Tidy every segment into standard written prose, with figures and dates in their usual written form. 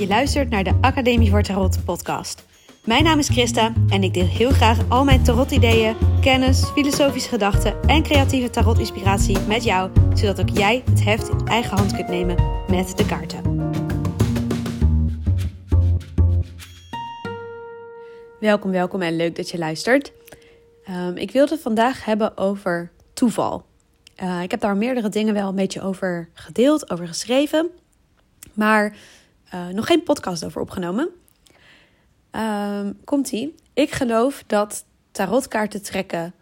Je luistert naar de Academie voor Tarot podcast. Mijn naam is Christa en ik deel heel graag al mijn tarot ideeën, kennis, filosofische gedachten en creatieve tarot inspiratie met jou, zodat ook jij het heft in eigen hand kunt nemen met de kaarten. Welkom en leuk dat je luistert. Ik wilde het vandaag hebben over toeval. Ik heb daar meerdere dingen wel een beetje over gedeeld, over geschreven. Maar nog geen podcast over opgenomen. Komt-ie. Ik geloof dat tarotkaarten trekken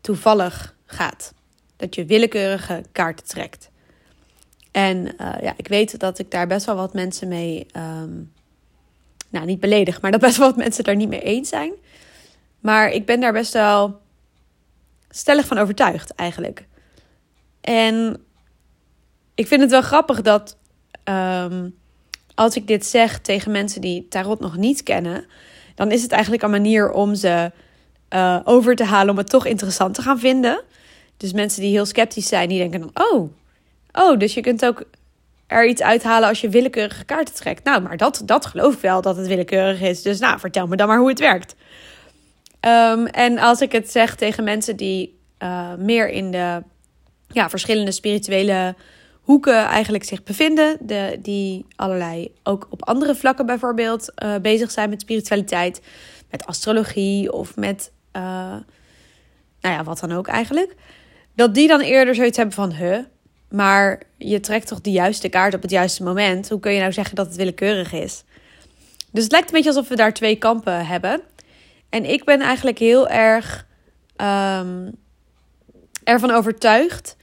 toevallig gaat. Dat je willekeurige kaarten trekt. En ik weet dat ik daar best wel wat mensen mee... niet beledig, maar dat best wel wat mensen daar niet mee eens zijn. Maar ik ben daar best wel stellig van overtuigd eigenlijk. En ik vind het wel grappig dat als ik dit zeg tegen mensen die tarot nog niet kennen, dan is het eigenlijk een manier om ze over te halen om het toch interessant te gaan vinden. Dus mensen die heel sceptisch zijn, die denken dan, oh, dus je kunt ook er iets uithalen als je willekeurige kaarten trekt. Nou, maar dat geloof ik wel dat het willekeurig is. Dus nou, vertel me dan maar hoe het werkt. En als ik het zeg tegen mensen die meer in de verschillende spirituele hoeken eigenlijk zich bevinden, die allerlei, ook op andere vlakken bijvoorbeeld, bezig zijn met spiritualiteit, met astrologie of met wat dan ook eigenlijk, dat die dan eerder zoiets hebben van, maar je trekt toch de juiste kaart op het juiste moment? Hoe kun je nou zeggen dat het willekeurig is? Dus het lijkt een beetje alsof we daar twee kampen hebben. En ik ben eigenlijk heel erg ervan overtuigd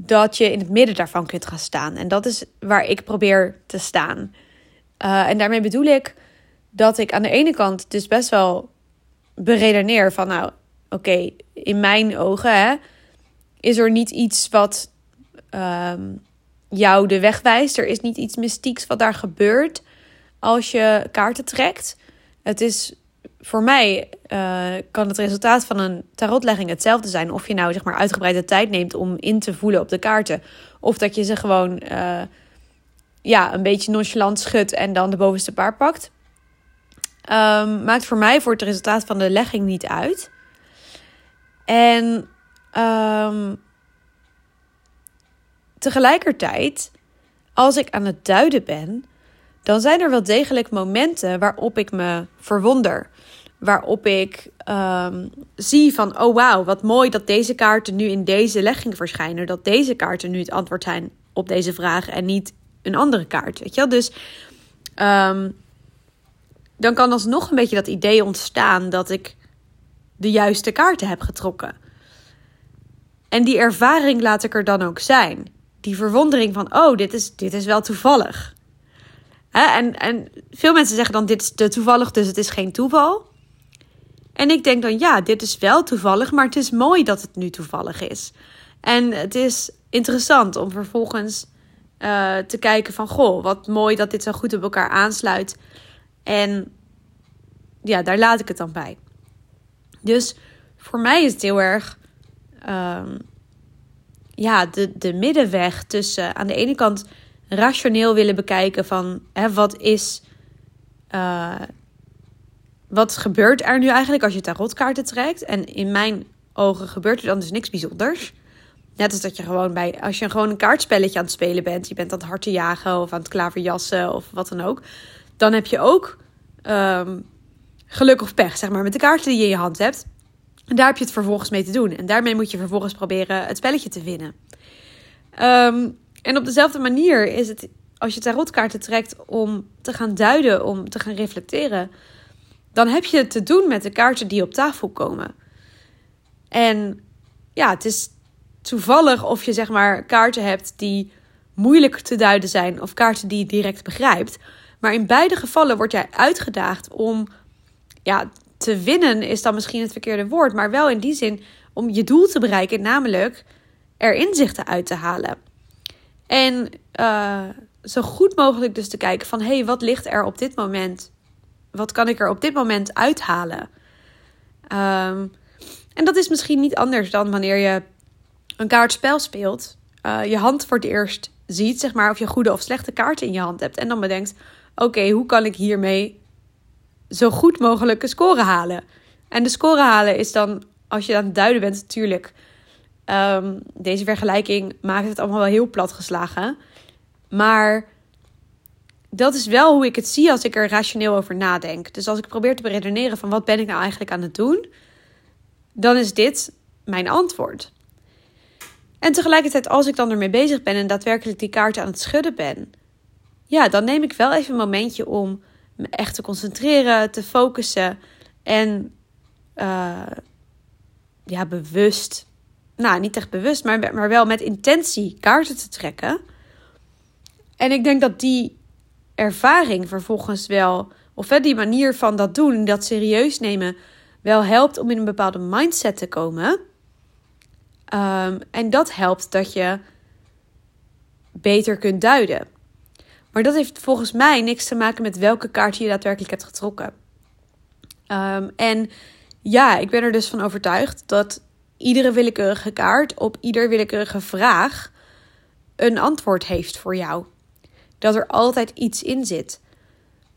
dat je in het midden daarvan kunt gaan staan. En dat is waar ik probeer te staan. En daarmee bedoel ik dat ik aan de ene kant dus best wel beredeneer van, nou, oké, in mijn ogen is er niet iets wat jou de weg wijst. Er is niet iets mystieks wat daar gebeurt als je kaarten trekt. Het is voor mij kan het resultaat van een tarotlegging hetzelfde zijn. Of je nou zeg maar uitgebreide tijd neemt om in te voelen op de kaarten. Of dat je ze gewoon een beetje nonchalant schudt en dan de bovenste paar pakt. Maakt voor mij voor het resultaat van de legging niet uit. En tegelijkertijd, als ik aan het duiden ben, dan zijn er wel degelijk momenten waarop ik me verwonder. Waarop ik zie van, oh wauw, wat mooi dat deze kaarten nu in deze legging verschijnen. Dat deze kaarten nu het antwoord zijn op deze vraag en niet een andere kaart. Weet je wel? Dus dan kan alsnog een beetje dat idee ontstaan dat ik de juiste kaarten heb getrokken. En die ervaring laat ik er dan ook zijn. Die verwondering van, oh, dit is wel toevallig. En veel mensen zeggen dan, dit is te toevallig, dus het is geen toeval. En ik denk dan, ja, dit is wel toevallig, maar het is mooi dat het nu toevallig is. En het is interessant om vervolgens te kijken van, goh, wat mooi dat dit zo goed op elkaar aansluit. En ja, daar laat ik het dan bij. Dus voor mij is het heel erg de middenweg tussen aan de ene kant rationeel willen bekijken van, wat gebeurt er nu eigenlijk als je tarotkaarten trekt? En in mijn ogen gebeurt er dan dus niks bijzonders. Net als dat je gewoon als je gewoon een kaartspelletje aan het spelen bent, je bent aan het harten jagen of aan het klaverjassen of wat dan ook, dan heb je ook geluk of pech, zeg maar, met de kaarten die je in je hand hebt. En daar heb je het vervolgens mee te doen. En daarmee moet je vervolgens proberen het spelletje te winnen. En op dezelfde manier is het, als je tarotkaarten trekt om te gaan duiden, om te gaan reflecteren, dan heb je het te doen met de kaarten die op tafel komen. En ja, het is toevallig of je zeg maar kaarten hebt die moeilijk te duiden zijn of kaarten die je direct begrijpt. Maar in beide gevallen word jij uitgedaagd om, te winnen is dan misschien het verkeerde woord, maar wel in die zin om je doel te bereiken, namelijk er inzichten uit te halen. En zo goed mogelijk dus te kijken van, wat ligt er op dit moment? Wat kan ik er op dit moment uithalen? En dat is misschien niet anders dan wanneer je een kaartspel speelt, je hand voor het eerst ziet, zeg maar, of je goede of slechte kaarten in je hand hebt en dan bedenkt, oké, hoe kan ik hiermee zo goed mogelijk een score halen? En de score halen is dan, als je aan het duiden bent, natuurlijk. Deze vergelijking maakt het allemaal wel heel plat geslagen. Maar dat is wel hoe ik het zie als ik er rationeel over nadenk. Dus als ik probeer te beredeneren van wat ben ik nou eigenlijk aan het doen, dan is dit mijn antwoord. En tegelijkertijd, als ik dan ermee bezig ben en daadwerkelijk die kaarten aan het schudden ben, ja, dan neem ik wel even een momentje om me echt te concentreren, te focussen en bewust, nou, niet echt bewust, maar wel met intentie kaarten te trekken. En ik denk dat die ervaring vervolgens wel, of die manier van dat doen, dat serieus nemen, wel helpt om in een bepaalde mindset te komen. En dat helpt dat je beter kunt duiden. Maar dat heeft volgens mij niks te maken met welke kaart je daadwerkelijk hebt getrokken. En ja, ik ben er dus van overtuigd dat iedere willekeurige kaart op ieder willekeurige vraag een antwoord heeft voor jou. Dat er altijd iets in zit.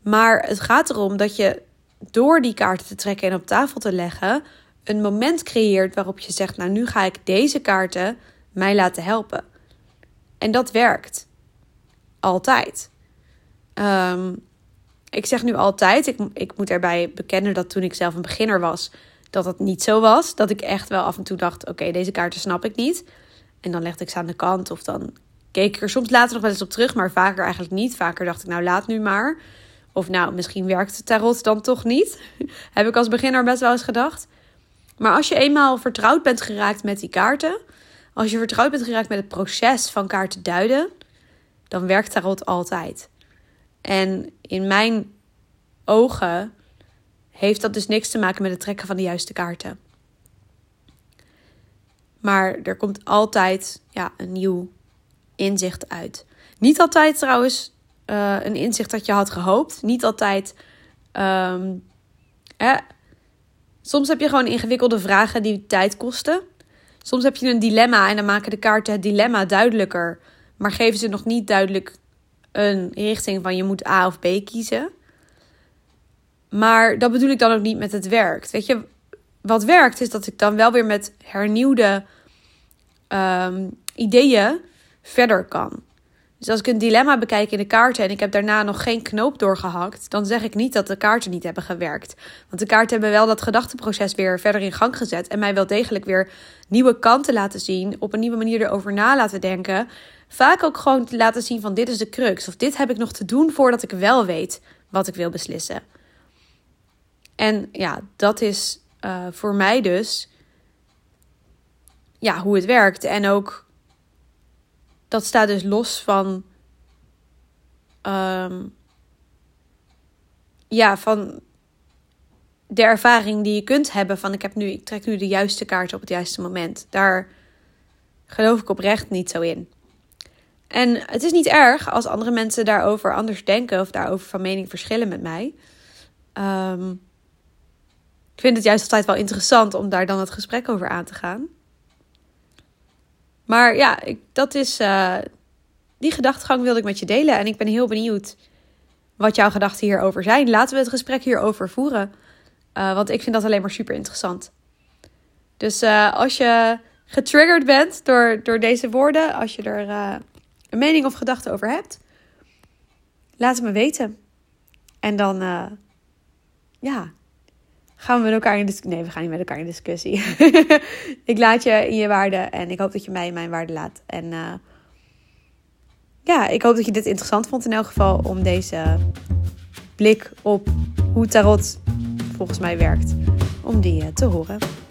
Maar het gaat erom dat je door die kaarten te trekken en op tafel te leggen een moment creëert waarop je zegt, nou, nu ga ik deze kaarten mij laten helpen. En dat werkt. Altijd. Ik zeg nu altijd, ik moet erbij bekennen dat toen ik zelf een beginner was, dat dat niet zo was. Dat ik echt wel af en toe dacht, oké, deze kaarten snap ik niet. En dan legde ik ze aan de kant of dan keek ik er soms later nog wel eens op terug, maar vaker eigenlijk niet. Vaker dacht ik, nou, laat nu maar. Of nou, misschien werkt de tarot dan toch niet. Heb ik als beginner best wel eens gedacht. Maar als je eenmaal vertrouwd bent geraakt met die kaarten, als je vertrouwd bent geraakt met het proces van kaarten duiden, dan werkt tarot altijd. En in mijn ogen heeft dat dus niks te maken met het trekken van de juiste kaarten. Maar er komt altijd een nieuw inzicht uit. Niet altijd trouwens een inzicht dat je had gehoopt. Niet altijd. Soms heb je gewoon ingewikkelde vragen die tijd kosten. Soms heb je een dilemma en dan maken de kaarten het dilemma duidelijker, maar geven ze nog niet duidelijk een richting van je moet A of B kiezen. Maar dat bedoel ik dan ook niet met het werkt. Weet je, wat werkt is dat ik dan wel weer met hernieuwde ideeën verder kan. Dus als ik een dilemma bekijk in de kaarten en ik heb daarna nog geen knoop doorgehakt, dan zeg ik niet dat de kaarten niet hebben gewerkt. Want de kaarten hebben wel dat gedachteproces weer verder in gang gezet en mij wel degelijk weer nieuwe kanten laten zien, op een nieuwe manier erover na laten denken. Vaak ook gewoon te laten zien van dit is de crux, of dit heb ik nog te doen voordat ik wel weet wat ik wil beslissen. En ja, dat is voor mij dus hoe het werkt. En ook dat staat dus los van van de ervaring die je kunt hebben van ik trek nu de juiste kaart op het juiste moment. Daar geloof ik oprecht niet zo in. En het is niet erg als andere mensen daarover anders denken of daarover van mening verschillen met mij. Ik vind het juist altijd wel interessant om daar dan het gesprek over aan te gaan. Maar ja, dat is die gedachtegang wilde ik met je delen. En ik ben heel benieuwd wat jouw gedachten hierover zijn. Laten we het gesprek hierover voeren. Want ik vind dat alleen maar super interessant. Dus als je getriggerd bent door deze woorden, als je er een mening of gedachte over hebt, laat het me weten. En dan gaan we met elkaar in discussie. Nee, we gaan niet met elkaar in discussie. Ik laat je in je waarde en ik hoop dat je mij in mijn waarde laat. En ik hoop dat je dit interessant vond in elk geval, om deze blik op hoe tarot volgens mij werkt, om die te horen.